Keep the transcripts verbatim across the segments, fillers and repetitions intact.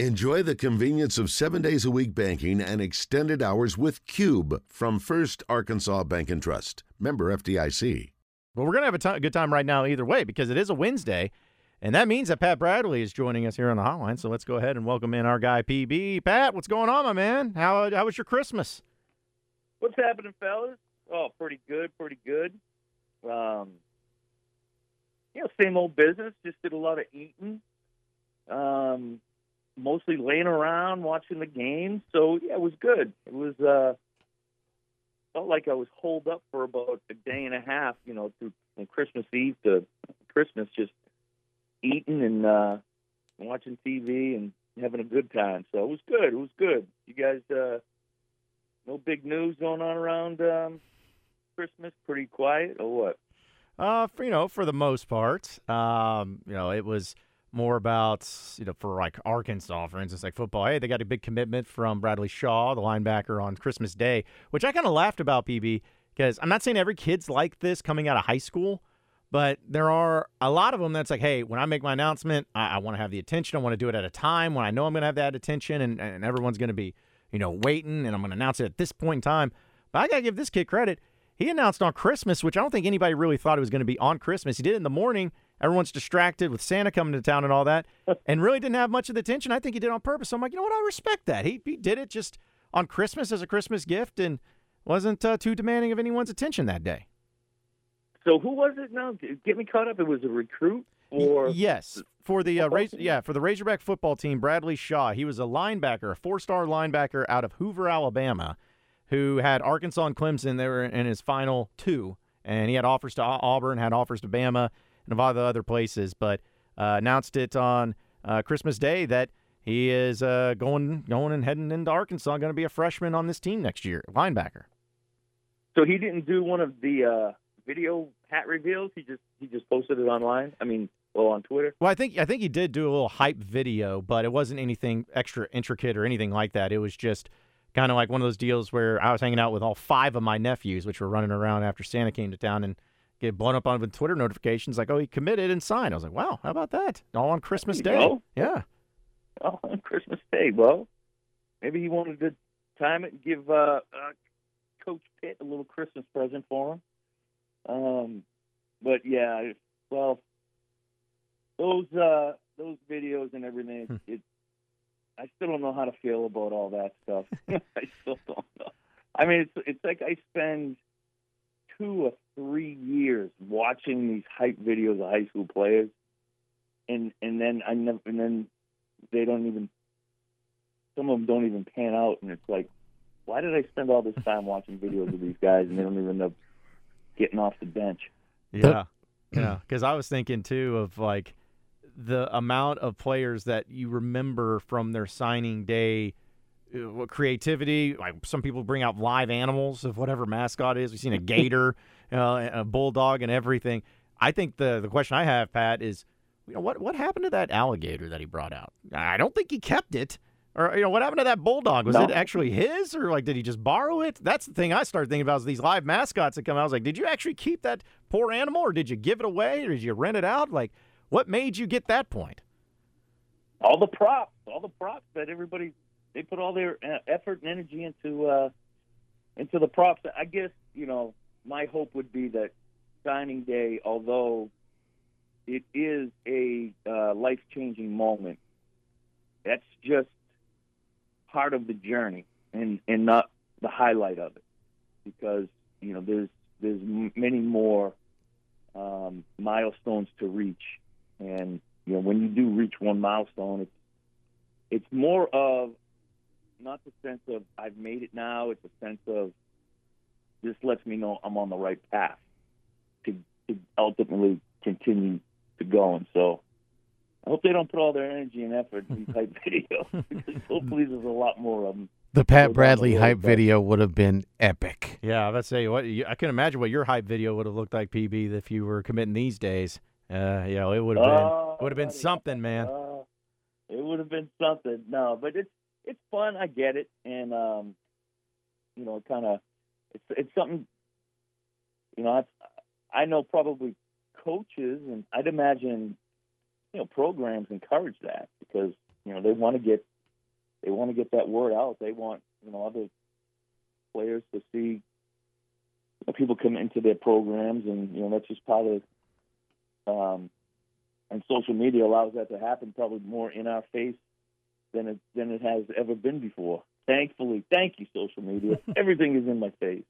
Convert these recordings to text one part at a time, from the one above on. Enjoy the convenience of seven days a week banking and extended hours with Cube from First Arkansas Bank and Trust. Member F D I C. Well, we're going to have a, t- a good time right now either way, because it is a Wednesday, and that means that Pat Bradley is joining us here on the hotline. So let's go ahead and welcome in our guy, P B. Pat, what's going on, my man? How how was your Christmas? What's happening, fellas? Oh, pretty good, pretty good. Um, you know, same old business. Just did a lot of eating. Um... Mostly laying around, watching the game. So, yeah, it was good. It was uh, felt like I was holed up for about a day and a half, you know, through from Christmas Eve to Christmas, just eating and uh, watching T V and having a good time. So it was good. It was good. You guys, uh, no big news going on around um, Christmas? Pretty quiet or what? Uh, for, you know, for the most part, um, you know, it was – more about, you know, for like Arkansas, for instance, like football. Hey, they got a big commitment from Bradley Shaw, the linebacker, on Christmas Day, which I kind of laughed about, P B, because I'm not saying every kid's like this coming out of high school, but there are a lot of them that's like, hey, when I make my announcement, I, I want to have the attention. I want to do it at a time when I know I'm going to have that attention, and, and everyone's going to be, you know, waiting, and I'm going to announce it at this point in time. But I got to give this kid credit. He announced on Christmas, which I don't think anybody really thought it was going to be on Christmas. He did it in the morning. Everyone's distracted with Santa coming to town and all that, and really didn't have much of the attention. I think he did on purpose. So I'm like, you know what? I respect that. He he did it just on Christmas as a Christmas gift and wasn't uh, too demanding of anyone's attention that day. So who was it now? Get me caught up. It was a recruit? Or yes. For the, uh, Raz- yeah, for the Razorback football team, Bradley Shaw. He was a linebacker, a four-star linebacker out of Hoover, Alabama, who had Arkansas and Clemson. They were in his final two, and he had offers to Auburn, had offers to Bama, and of all the other places, but uh, announced it on uh, Christmas Day that he is uh, going going and heading into Arkansas, going to be a freshman on this team next year, linebacker. So he didn't do one of the uh, video hat reveals? He just he just posted it online? I mean, well, on Twitter? Well, I think I think he did do a little hype video, but it wasn't anything extra intricate or anything like that. It was just kind of like one of those deals where I was hanging out with all five of my nephews, which were running around after Santa came to town, and get blown up on with Twitter notifications like, oh, he committed and signed. I was like, wow, how about that? All on Christmas Day. Go. Yeah. All on Christmas Day. Well, maybe he wanted to time it and give uh, uh, Coach Pitt a little Christmas present for him. Um, but, yeah, well, those uh, those videos and everything, hmm. it, I still don't know how to feel about all that stuff. I still don't know. I mean, it's, it's like I spend two or three years watching these hype videos of high school players, and and then I never, and then they don't even, some of them don't even pan out, and it's like, why did I spend all this time watching videos of these guys and they don't even end up getting off the bench? Yeah, yeah, because I was thinking too of like the amount of players that you remember from their signing day. Creativity, like some people bring out live animals of whatever mascot is. We've seen a gator, uh, a bulldog, and everything. I think the the question I have, Pat, is, you know, what what happened to that alligator that he brought out? I don't think he kept it. Or, you know, what happened to that bulldog? Was no. it actually his, or like did he just borrow it? That's the thing I started thinking about, is these live mascots that come out. I was like, did you actually keep that poor animal, or did you give it away, or did you rent it out? Like, what made you get that point? All the props, all the props that everybody. They put all their effort and energy into uh, into the props. I guess, you know, my hope would be that signing day, although it is a uh, life-changing moment, that's just part of the journey and, and not the highlight of it, because, you know, there's there's many more um, milestones to reach. And, you know, when you do reach one milestone, it's, it's more of not the sense of I've made it now. It's a sense of this lets me know I'm on the right path to, to ultimately continue to go. And so I hope they don't put all their energy and effort in these hype videos, because hopefully there's a lot more of them. The Pat Bradley hype video would have been epic. Yeah, let's say what I can imagine what your hype video would have looked like, P B, if you were committing these days. Uh, you know, it would have been uh, would have been something, man. Uh, it would have been something. No, but it's. It's fun, I get it, and um, you know, kind of, it's it's something. You know, I, I know probably coaches, and I'd imagine, you know, programs encourage that, because you know, they want to get they want to get that word out. They want, you know, other players to see, you know, people come into their programs, and, you know, that's just part of um, and social media allows that to happen probably more in our face than it than it has ever been before. Thankfully, thank you, social media. Everything is in my face.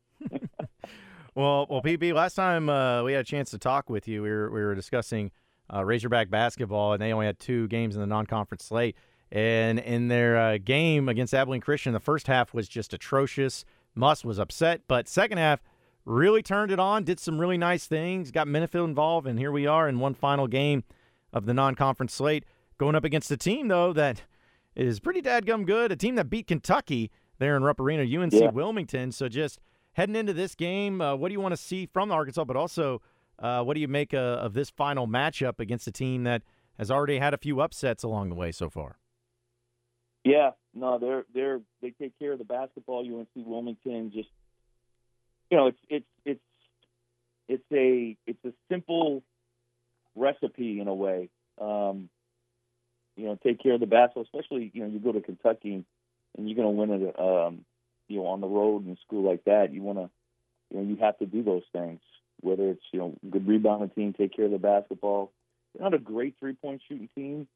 Well, well, P B, last time uh, we had a chance to talk with you, we were we were discussing uh, Razorback basketball, and they only had two games in the non-conference slate. And in their uh, game against Abilene Christian, the first half was just atrocious. Muss was upset, but second half really turned it on, did some really nice things, got Minifield involved, and here we are in one final game of the non-conference slate, going up against a team, though, that is pretty dadgum good, a team that beat Kentucky there in Rupp Arena, U N C yeah. Wilmington. So just heading into this game, uh, what do you want to see from Arkansas, but also uh, what do you make uh, of this final matchup against a team that has already had a few upsets along the way so far? Yeah, no, they're they're they take care of the basketball. U N C Wilmington, just, you know, it's it's it's it's a it's a simple recipe in a way. Um, you know, take care of the basketball, especially, you know, you go to Kentucky and you're going to win it. Um, you know, on the road in a school like that, you want to, you know, you have to do those things, whether it's, you know, good rebounding team, take care of the basketball. They're not a great three-point shooting team,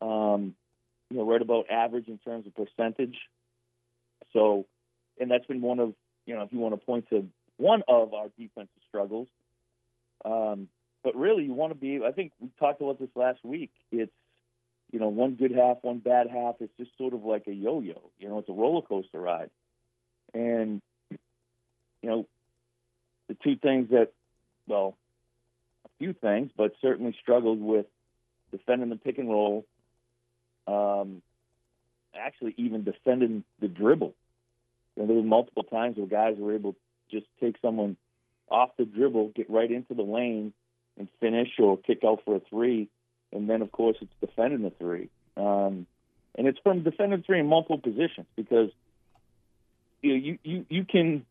um, you know, right about average in terms of percentage. So, and that's been one of, you know, if you want to point to one of our defensive struggles. Um, but really, you want to be, I think we talked about this last week. It's, you know, one good half, one bad half. It's just sort of like a yo-yo. You know, it's a roller coaster ride. And, you know, the two things that, well, a few things, but certainly struggled with defending the pick and roll, um, actually even defending the dribble. You know, there were multiple times where guys were able to just take someone off the dribble, get right into the lane, and finish or kick out for a three. And then, of course, it's defending the three. Um, and it's from defending three in multiple positions because, you know, you, you, you can,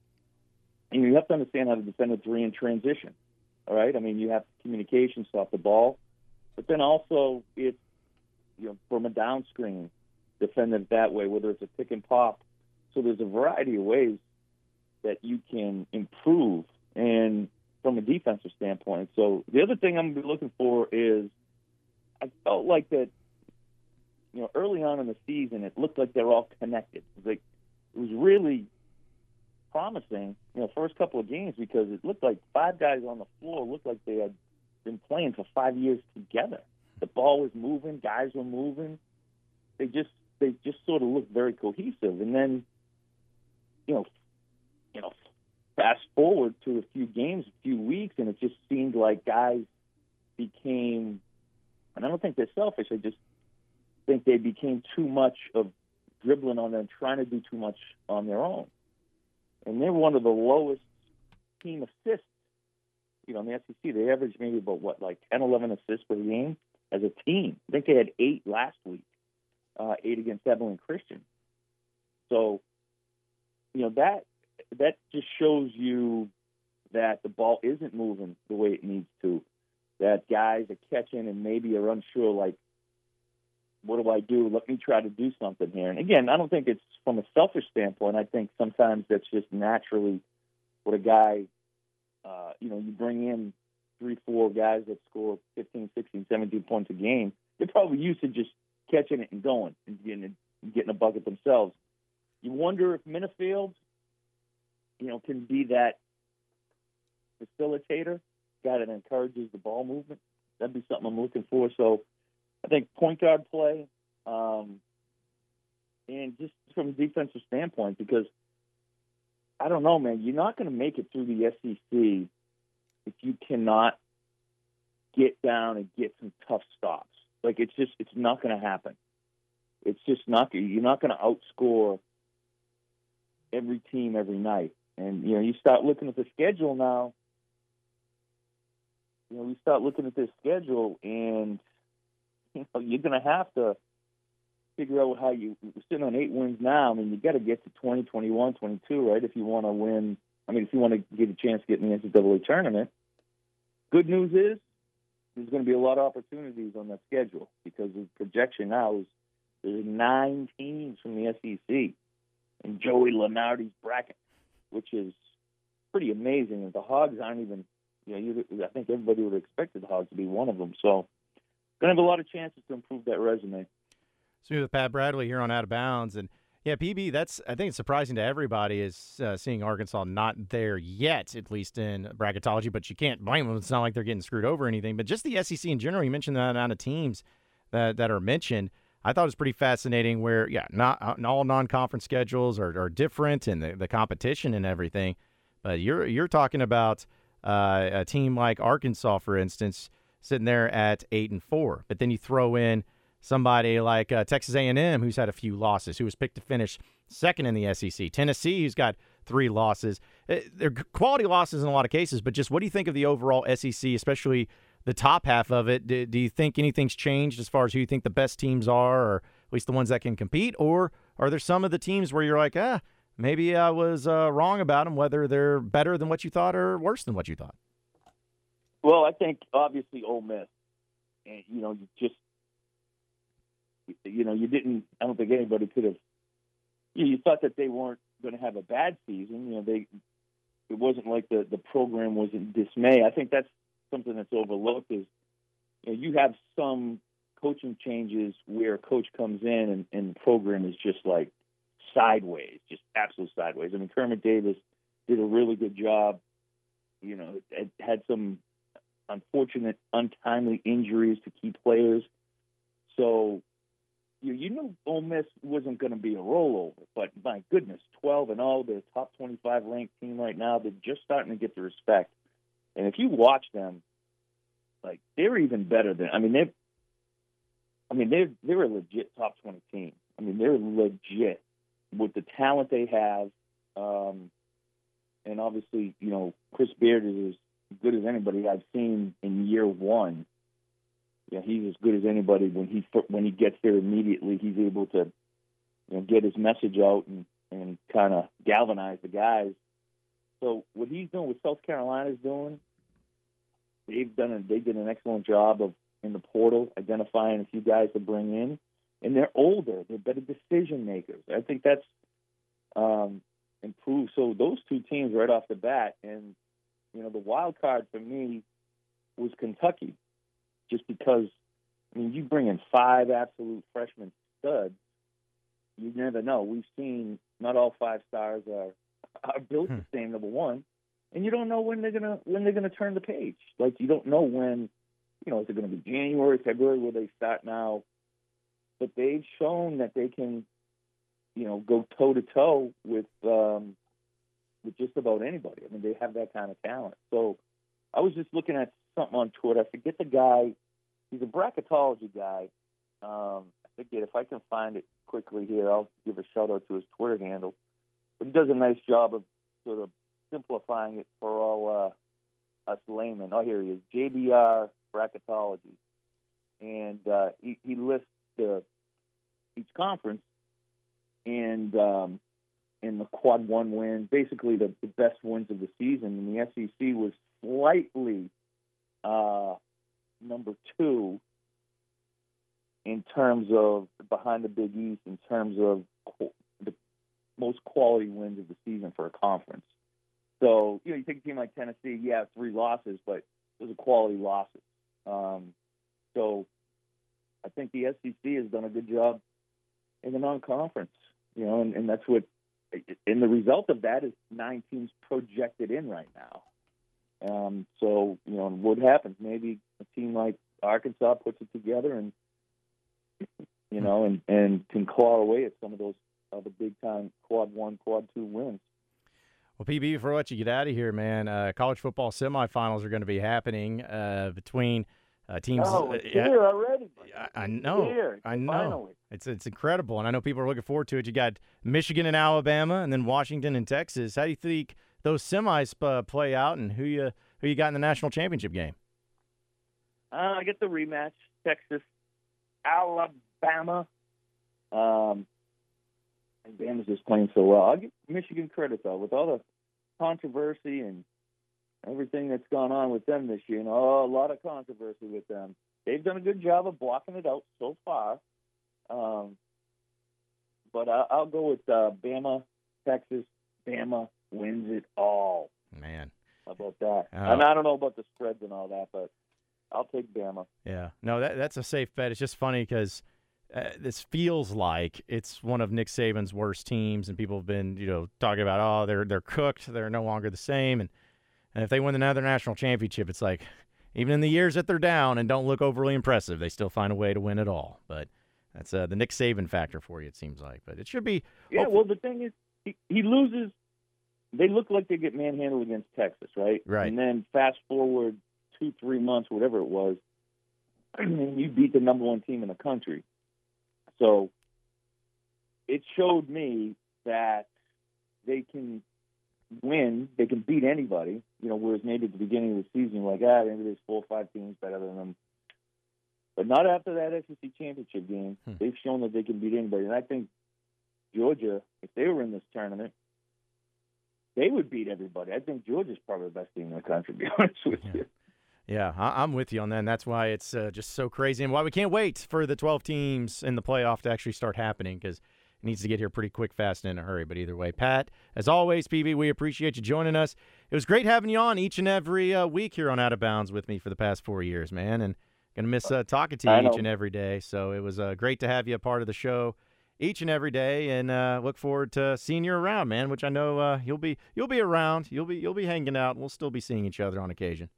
you know, you have to understand how to defend a three in transition, all right? I mean, you have communication, stop the ball. But then also it's, you know, from a down screen, defend it that way, whether it's a pick and pop. So there's a variety of ways that you can improve and from a defensive standpoint. So the other thing I'm going to be looking for is I felt like that, you know, early on in the season, it looked like they're all connected. It was like, it was really promising, you know, first couple of games because it looked like five guys on the floor looked like they had been playing for five years together. The ball was moving, guys were moving. They just they just sort of looked very cohesive. And then, you know, you know, fast forward to a few games, a few weeks, and it just seemed like guys became, and I don't think they're selfish. I just think they became too much of dribbling on them, trying to do too much on their own. And they're one of the lowest team assists, you know, in the S E C. They average maybe about, what, like ten, eleven assists per game as a team. I think they had eight last week, uh, eight against Abilene Christian. So, you know, that that just shows you that the ball isn't moving the way it needs to, that guys are catching and maybe are unsure, like, what do I do? Let me try to do something here. And, again, I don't think it's from a selfish standpoint. I think sometimes that's just naturally what a guy, uh, you know, you bring in three, four guys that score fifteen, sixteen, seventeen points a game. They're probably used to just catching it and going and getting, it, getting a bucket themselves. You wonder if Minifield, you know, can be that facilitator, guy that encourages the ball movement. That'd be something I'm looking for. So, I think point guard play, um, and just from a defensive standpoint, because I don't know, man, you're not going to make it through the S E C if you cannot get down and get some tough stops. Like, it's just, it's not going to happen. It's just not, you're not going to outscore every team every night. And, you know, you start looking at the schedule now, you know, we start looking at this schedule and, you know, you're going to have to figure out how you – we're sitting on eight wins now. I mean, you've got to get to twenty, twenty-one, twenty-two, right, if you want to win – I mean, if you want to get a chance to get in the N C double A tournament. Good news is there's going to be a lot of opportunities on that schedule because the projection now is There's nine teams from the S E C in Joey Lunardi's bracket, which is pretty amazing. And the Hogs aren't even, you know, I think everybody would have expected the Hogs to be one of them. So going to have a lot of chances to improve that resume. So you're with Pat Bradley here on Out of Bounds. And, yeah, P B, that's, I think it's surprising to everybody is uh, seeing Arkansas not there yet, at least in bracketology. But you can't blame them. It's not like they're getting screwed over or anything. But just the S E C in general, you mentioned the amount of teams that, that are mentioned. I thought it was pretty fascinating where, yeah, not all non-conference schedules are, are different and the, the competition and everything. But you're you're talking about uh, a team like Arkansas, for instance, sitting there at eight and four. But then you throw in somebody like uh, Texas A and M, who's had a few losses, who was picked to finish second in the S E C. Tennessee, who's got three losses. They're quality losses in a lot of cases. But just what do you think of the overall S E C, especially the top half of it? Do, do you think anything's changed as far as who you think the best teams are, or at least the ones that can compete? Or are there some of the teams where you're like, ah, maybe I was uh, wrong about them, whether they're better than what you thought or worse than what you thought? Well, I think obviously Ole Miss. And, you know, you just, you know, you didn't, I don't think anybody could have, you know, you thought that they weren't going to have a bad season. You know, they, it wasn't like the, the program was in dismay. I think that's something that's overlooked is, you know, you have some coaching changes where a coach comes in and, and the program is just like sideways, just absolute sideways. I mean, Kermit Davis did a really good job, you know, had some unfortunate, untimely injuries to key players. So, you know, you knew Ole Miss wasn't going to be a rollover, but my goodness, twelve and oh, they're a top twenty-five ranked team right now. They're just starting to get the respect. And if you watch them, like, they're even better than – I mean, they're I mean, they're, they're a legit top twenty team. I mean, they're legit with the talent they have. Um, and obviously, you know, Chris Beard is as good as anybody I've seen in year one. Yeah, he's as good as anybody. When he when he gets there immediately, he's able to, you know, get his message out and, and kind of galvanize the guys. So what he's doing, what South Carolina's doing, they've done a, they did an excellent job of in the portal identifying a few guys to bring in, and they're older, they're better decision makers. I think that's um, improved. So those two teams right off the bat, and you know the wild card for me was Kentucky, just because I mean you bring in five absolute freshman studs, you never know. We've seen not all five stars are. are built the same, number one, and you don't know when they're gonna when they're gonna turn the page. Like you don't know when, you know, is it gonna be January, February, where they start now? But they've shown that they can, you know, go toe to toe with um, with just about anybody. I mean, they have that kind of talent. So I was just looking at something on Twitter. I forget the guy. He's a bracketology guy. Um, I forget if I can find it quickly here. I'll give a shout out to his Twitter handle. But he does a nice job of sort of simplifying it for all uh, us laymen. Oh, here he is, J B R Bracketology. And uh, he, he lists the, each conference and um, in the quad one win, basically the, the best wins of the season. And the S E C was slightly uh, number two in terms of behind the Big East in terms of the most quality wins of the season for a conference. So, you know, you take a team like Tennessee, yeah, three losses, but those are quality losses. Um, so I think the S E C has done a good job in the non-conference, you know, and, and that's what – and the result of that is nine teams projected in right now. Um, so, you know, and what happens? Maybe a team like Arkansas puts it together and, you know, and, and can claw away at some of those of the big-time quad one, quad two wins. Well, P B, before I let you get out of here, man, uh, college football semifinals are going to be happening uh, between uh, teams. Oh, it's uh, here already. I, I know. It's here. I know. Finally. It's, it's incredible, and I know people are looking forward to it. You got Michigan and Alabama and then Washington and Texas. How do you think those semis uh, play out, and who you, who you got in the national championship game? Uh, I get the rematch, Texas, Alabama, um, Bama's just playing so well. I'll give Michigan credit, though, with all the controversy and everything that's gone on with them this year, and oh, a lot of controversy with them. They've done a good job of blocking it out so far. Um, But uh, I'll go with uh, Bama, Texas. Bama wins it all. Man. How about that? Oh. And I don't know about the spreads and all that, but I'll take Bama. Yeah. No, that that's a safe bet. It's just funny because uh, this feels like it's one of Nick Saban's worst teams, and people have been, you know, talking about, oh, they're they're cooked. They're no longer the same. And, and if they win another national championship, it's like, even in the years that they're down and don't look overly impressive, they still find a way to win it all. But that's uh, the Nick Saban factor for you, it seems like. But it should be. Yeah, hopefully. Well, the thing is, he, he loses. They look like they get manhandled against Texas, right? Right. And then fast forward two, three months, whatever it was, and you beat the number one team in the country. So it showed me that they can win, they can beat anybody, you know, whereas maybe at the beginning of the season, like, ah, maybe there's four or five teams better than them. But not after that S E C championship game. Hmm. They've shown that they can beat anybody. And I think Georgia, if they were in this tournament, they would beat everybody. I think Georgia's probably the best team in the country, to be honest with yeah. you. Yeah, I'm with you on that, and that's why it's uh, just so crazy and why we can't wait for the twelve teams in the playoff to actually start happening, because it needs to get here pretty quick, fast, and in a hurry. But either way, Pat, as always, P B, we appreciate you joining us. It was great having you on each and every uh, week here on Out of Bounds with me for the past four years, man, and going to miss uh, talking to you each and every day. So it was uh, great to have you a part of the show each and every day, and uh, look forward to seeing you around, man. Which I know uh, you'll be you'll be around, you'll be you'll be hanging out. We'll still be seeing each other on occasion.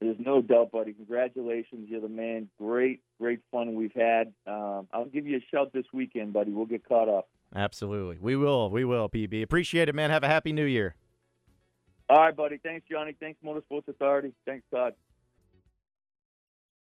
There's no doubt, buddy. Congratulations, you're the man. Great, great fun we've had. Um, I'll give you a shout this weekend, buddy. We'll get caught up. Absolutely, we will. We will, P B. Appreciate it, man. Have a happy New Year. All right, buddy. Thanks, Johnny. Thanks, Motorsports Authority. Thanks, Todd.